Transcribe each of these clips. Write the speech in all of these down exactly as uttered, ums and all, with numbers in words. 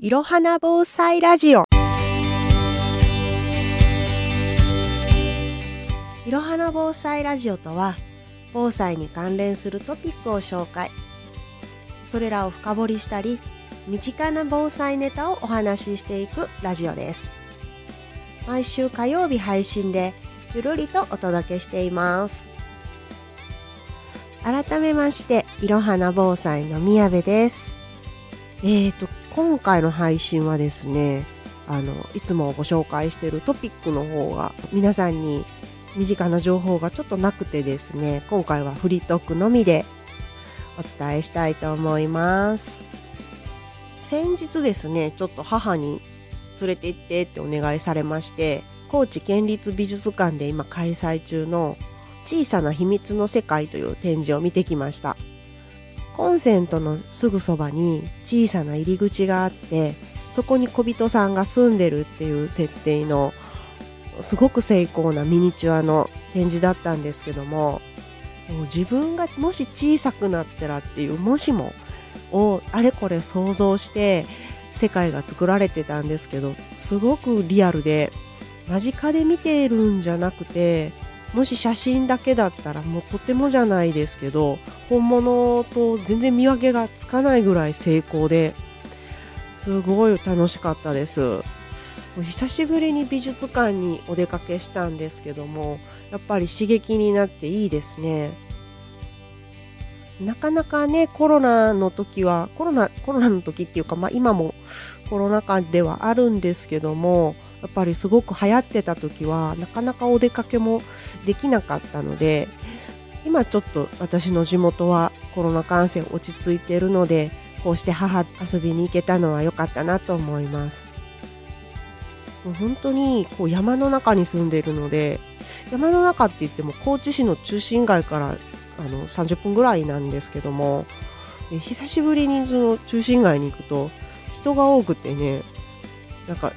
いろはな防災ラジオ。いろはな防災ラジオとは、防災に関連するトピックを紹介、それらを深掘りしたり、身近な防災ネタをお話ししていくラジオです。毎週火曜日配信でゆるりとお届けしています。改めまして、いろはな防災の宮部です。えーと今回の配信はですね、あのいつもご紹介しているトピックの方が皆さんに身近な情報がちょっとなくてですね、今回はフリートークのみでお伝えしたいと思います。先日ですね、ちょっと母に連れて行ってってお願いされまして、高知県立美術館で今開催中の小さな秘密の世界という展示を見てきました。コンセントのすぐそばに小さな入り口があって、そこに小人さんが住んでるっていう設定のすごく精巧なミニチュアの展示だったんですけども、もう自分がもし小さくなったらっていうもしもをあれこれ想像して世界が作られてたんですけど、すごくリアルで間近で見ているんじゃなくて、もし写真だけだったらもうとてもじゃないですけど本物と全然見分けがつかないぐらい精巧で、すごい楽しかったです。久しぶりに美術館にお出かけしたんですけども、やっぱり刺激になっていいですね。なかなかね、コロナの時はコロナコロナの時っていうか、まあ今もコロナ禍ではあるんですけども、やっぱりすごく流行ってた時はなかなかお出かけもできなかったので、今ちょっと私の地元はコロナ感染落ち着いているので、こうして母遊びに行けたのは良かったなと思います。もう本当にこう山の中に住んでいるので、山の中って言っても高知市の中心街からあのさんじゅっぷんぐらいなんですけども、久しぶりにその中心街に行くと人が多くてね、なんか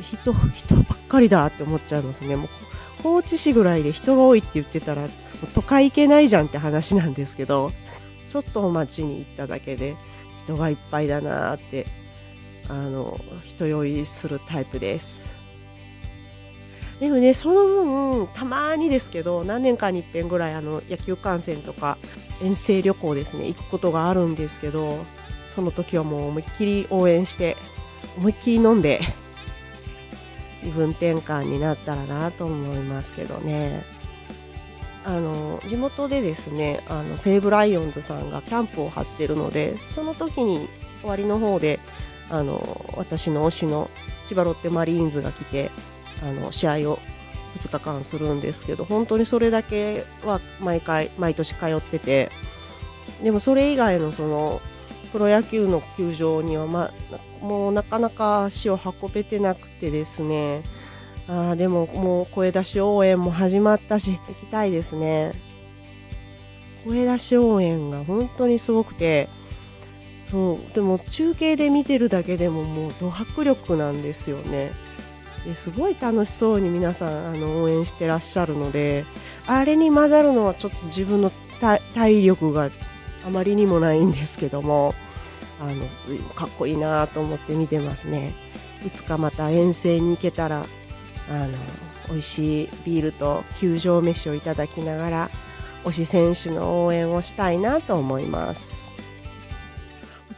人人ばっかりだって思っちゃいますね。もう高知市ぐらいで人が多いって言ってたら都会行けないじゃんって話なんですけど、ちょっと街に行っただけで人がいっぱいだなって、あの人酔いするタイプです。でもね、その分たまにですけど何年かに一遍ぐらいあの野球観戦とか遠征旅行ですね、行くことがあるんですけど、その時はもう思いっきり応援して思いっきり飲んで気分転換になったらなと思いますけどね。あの地元でですね、あの西武ライオンズさんがキャンプを張ってるので、その時に終わりの方であの私の推しの千葉ロッテマリーンズが来て、あの試合をふつかかんするんですけど、本当にそれだけは毎回毎年通ってて、でもそれ以外のそのプロ野球の球場には、まあ、もうなかなか足を運べてなくてですね、あーでももう声出し応援も始まったし行きたいですね。声出し応援が本当にすごくて、そうでも中継で見てるだけでももうド迫力なんですよね。ですごい楽しそうに皆さんあの応援してらっしゃるので、あれに混ざるのはちょっと自分の体力があまりにもないんですけども、あのかっこいいなと思って見てますね。いつかまた遠征に行けたら、あの美味しいビールと球場飯をいただきながら推し選手の応援をしたいなと思います。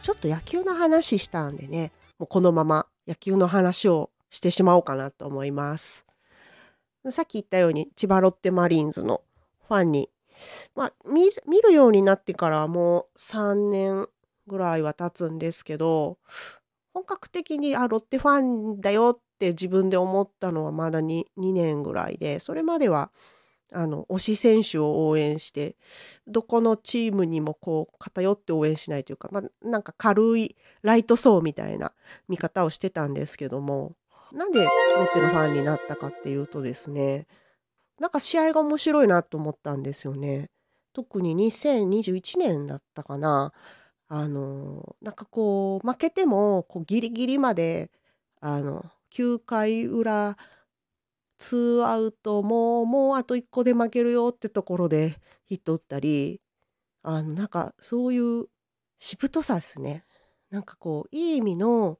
ちょっと野球の話したんでね、もうこのまま野球の話をしてしまおうかなと思います。さっき言ったように千葉ロッテマリーンズのファンに、まあ、見る、見るようになってからもうさんねんぐらいは経つんですけど、本格的にあロッテファンだよって自分で思ったのはまだ 2, 2年ぐらいで、それまではあの推し選手を応援して、どこのチームにもこう偏って応援しないというか、まあ、なんか軽いライト層みたいな見方をしてたんですけども、なんでロッテのファンになったかっていうとですね、なんか試合が面白いなと思ったんですよね。特ににせんにじゅういちねんだったかな、あのなんかこう負けてもこうギリギリまで、あのきゅうかいうらツーアウトもうもうあといっこで負けるよってところでヒット打ったり、あのなんかそういうしぶとさですね、なんかこういい意味の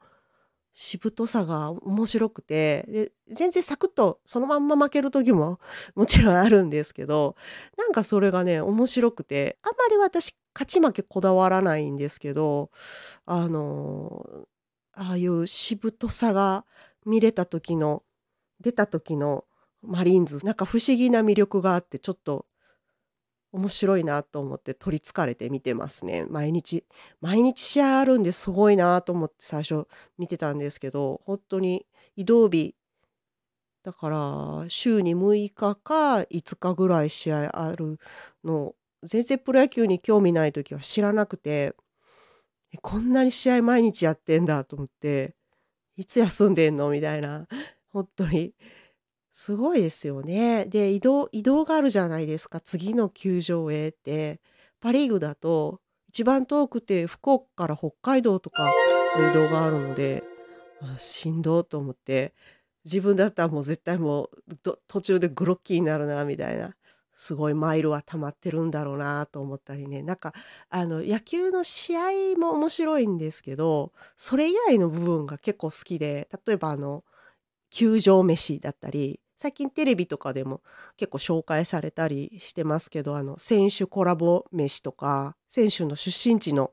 しぶとさが面白くて、で全然サクッとそのまんま負ける時ももちろんあるんですけど、なんかそれがね面白くて、あんまり私勝ち負けこだわらないんですけど、あのああいうしぶとさが見れた時の出た時のマリーンズ、なんか不思議な魅力があって、ちょっと面白いなと思って取りつかれて見てますね。毎日毎日試合あるんですごいなと思って最初見てたんですけど、本当に移動日だから週にむいかかいつかぐらい試合あるの、全然プロ野球に興味ない時は知らなくて、こんなに試合毎日やってんだと思って、いつ休んでんのみたいな、本当にすごいですよね。で移動、移動があるじゃないですか、次の球場へって。パ・リーグだと一番遠くて福岡から北海道とかの移動があるので、あ、しんどいと思って、自分だったらもう絶対もうど途中でグロッキーになるなみたいな、すごいマイルは溜まってるんだろうなと思ったりね。なんかあの野球の試合も面白いんですけど、それ以外の部分が結構好きで、例えばあの球場飯だったり、最近テレビとかでも結構紹介されたりしてますけど、あの選手コラボ飯とか、選手の出身地の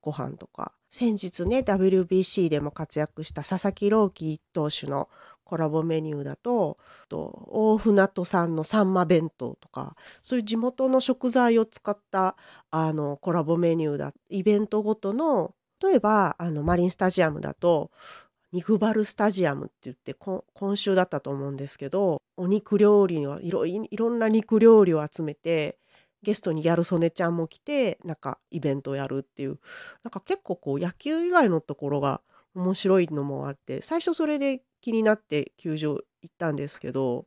ご飯とか、先日ね ダブリュービーシー でも活躍した佐々木朗希投手のコラボメニューだと、と大船渡さんのサンマ弁当とか、そういう地元の食材を使ったあのコラボメニューだ、イベントごとの、例えばあのマリンスタジアムだと肉バルスタジアムって言って、こ今週だったと思うんですけど、お肉料理のい ろ, いろんな肉料理を集めて、ゲストにギャル曽根ちゃんも来て、なんかイベントをやるっていう、なんか結構こう野球以外のところが面白いのもあって、最初それで気になって球場行ったんですけど、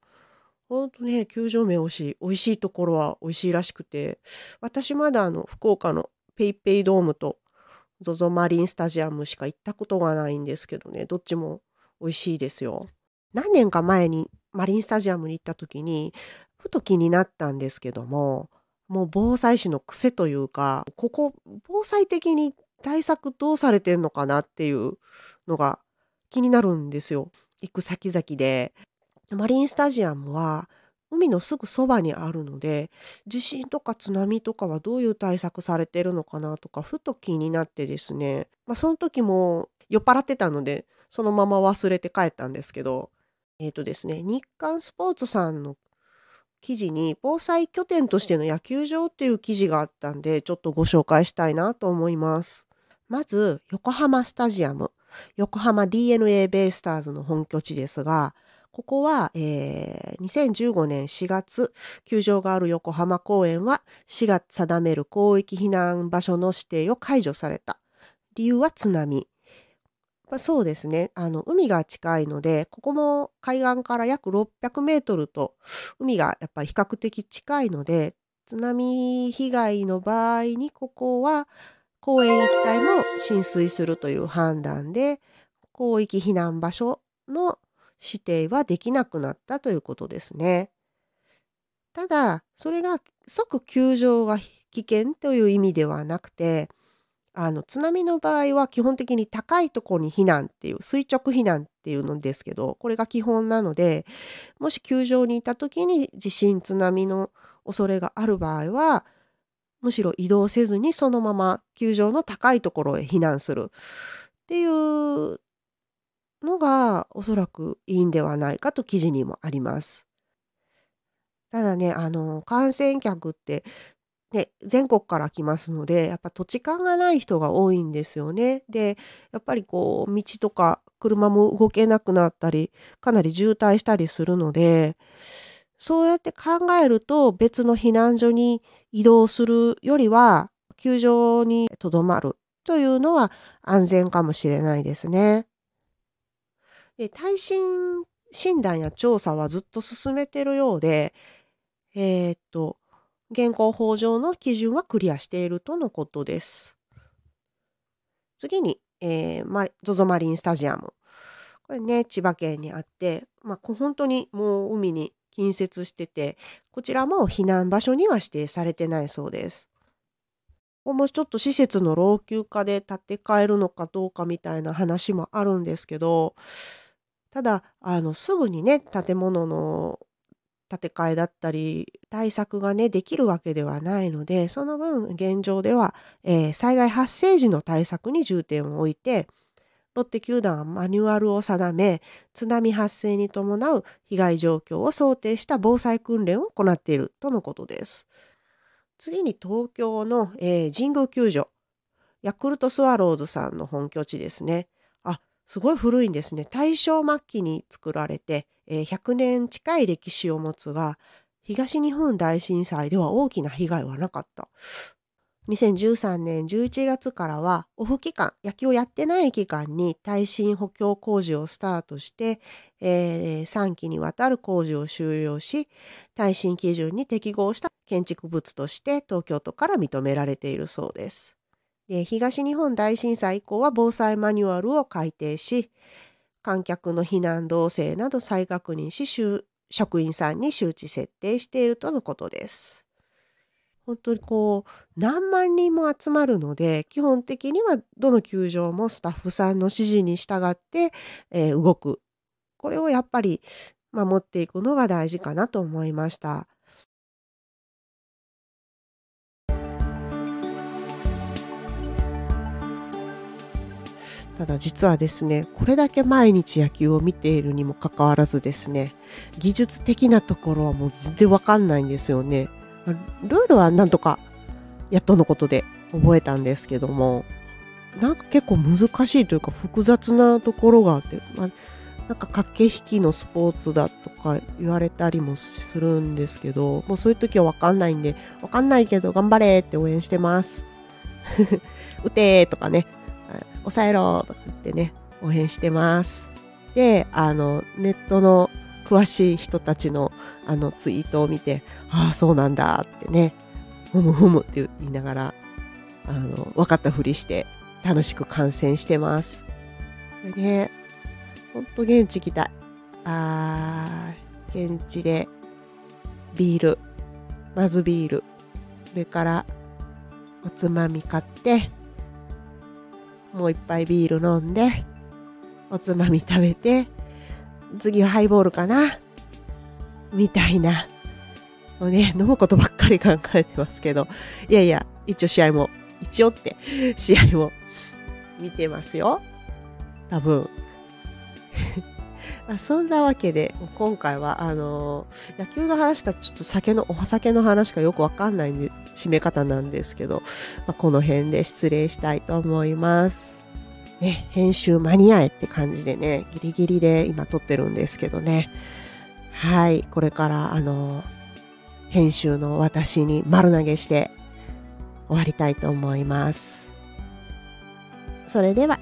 ほんとね球場名美味しい、美味しいところは美味しいらしくて、私まだあの福岡のペイペイドームとゾゾマリンスタジアムしか行ったことがないんですけどね、どっちも美味しいですよ。何年か前にマリンスタジアムに行った時にふと気になったんですけども、もう防災士の癖というか、ここ防災的に対策どうされてんのかなっていうのが気になるんですよ、行く先々で。マリンスタジアムは海のすぐそばにあるので、地震とか津波とかはどういう対策されてるのかなとかふと気になってですね、まあ、その時も酔っ払ってたのでそのまま忘れて帰ったんですけど、えーとですね、日刊スポーツさんの記事に防災拠点としての野球場っていう記事があったんで、ちょっとご紹介したいなと思います。まず横浜スタジアム、横浜 ディーエヌエー ベイスターズの本拠地ですが、ここは、えー、にせんじゅうごねんしがつ、球場がある横浜公園は市が定める広域避難場所の指定を解除された。理由は津波。まあ、そうですね。あの、海が近いので、ここも海岸から約ろっぴゃくメートルと、海がやっぱり比較的近いので、津波被害の場合にここは公園一帯も浸水するという判断で、広域避難場所の指定はできなくなったということですね。ただそれが即球場が危険という意味ではなくて、あの津波の場合は基本的に高いところに避難っていう、垂直避難っていうのですけど、これが基本なので、もし球場にいた時に地震津波の恐れがある場合は、むしろ移動せずにそのまま球場の高いところへ避難するっていうのがおそらくいいんではないかと記事にもあります。ただね、あの観戦客って、ね、全国から来ますので、やっぱ土地勘がない人が多いんですよね。でやっぱりこう道とか車も動けなくなったり、かなり渋滞したりするので、そうやって考えると別の避難所に移動するよりは球場に留まるというのは安全かもしれないですね。耐震診断や調査はずっと進めているようで、えー、っと現行法上の基準はクリアしているとのことです。次に、えー、ま、ゾゾマリンスタジアム、これね千葉県にあって、まあ、本当にもう海に近接してて、こちらも避難場所には指定されてないそうです。もうちょっと施設の老朽化で建て替えるのかどうかみたいな話もあるんですけど、ただあのすぐにね建物の建て替えだったり対策がねできるわけではないので、その分現状では、えー、災害発生時の対策に重点を置いて、ロッテ球団はマニュアルを定め、津波発生に伴う被害状況を想定した防災訓練を行っているとのことです。次に東京の、えー、神宮球場、ヤクルトスワローズさんの本拠地ですね。あ、すごい古いんですね。大正末期に作られて、えー、ひゃくねん近い歴史を持つが、東日本大震災では大きな被害はなかった。にせんじゅうさんねんじゅういちがつからはオフ期間、野球をやってない期間に耐震補強工事をスタートして、えー、さんきにわたる工事を終了し、耐震基準に適合した建築物として東京都から認められているそうです。で、東日本大震災以降は防災マニュアルを改定し、観客の避難動線など再確認し、職員さんに周知設定しているとのことです。本当にこう何万人も集まるので、基本的にはどの球場もスタッフさんの指示に従って、えー、動く。これをやっぱり守っていくのが大事かなと思いました。ただ実はですね、これだけ毎日野球を見ているにもかかわらずですね、技術的なところはもう全然わかんないんですよね。ルールはなんとかやっとのことで覚えたんですけども、なんか結構難しいというか複雑なところがあって、まあ、なんか駆け引きのスポーツだとか言われたりもするんですけど、もうそういう時は分かんないんで、分かんないけど頑張れって応援してます打てーとかね、抑えろーとか言ってね応援してます。で、あのネットの詳しい人たちのあのツイートを見て、ああそうなんだってね、ふむふむって言いながらあの分かったふりして楽しく観戦してます。でね、ほんと現地行きたい。あー、現地でビール、まずビール、それからおつまみ買って、もう一杯ビール飲んで、おつまみ食べて、次はハイボールかなみたいな、もうね、飲むことばっかり考えてますけど、いやいや、一応試合も、一応って、試合も見てますよ。多分。まあそんなわけで、今回は、あのー、野球の話か、ちょっと酒の、お酒の話かよくわかんないんで、締め方なんですけど、まあ、この辺で失礼したいと思います。ね、編集間に合えって感じでね、ギリギリで今撮ってるんですけどね。はい、これからあの編集の私に丸投げして終わりたいと思います。それでは。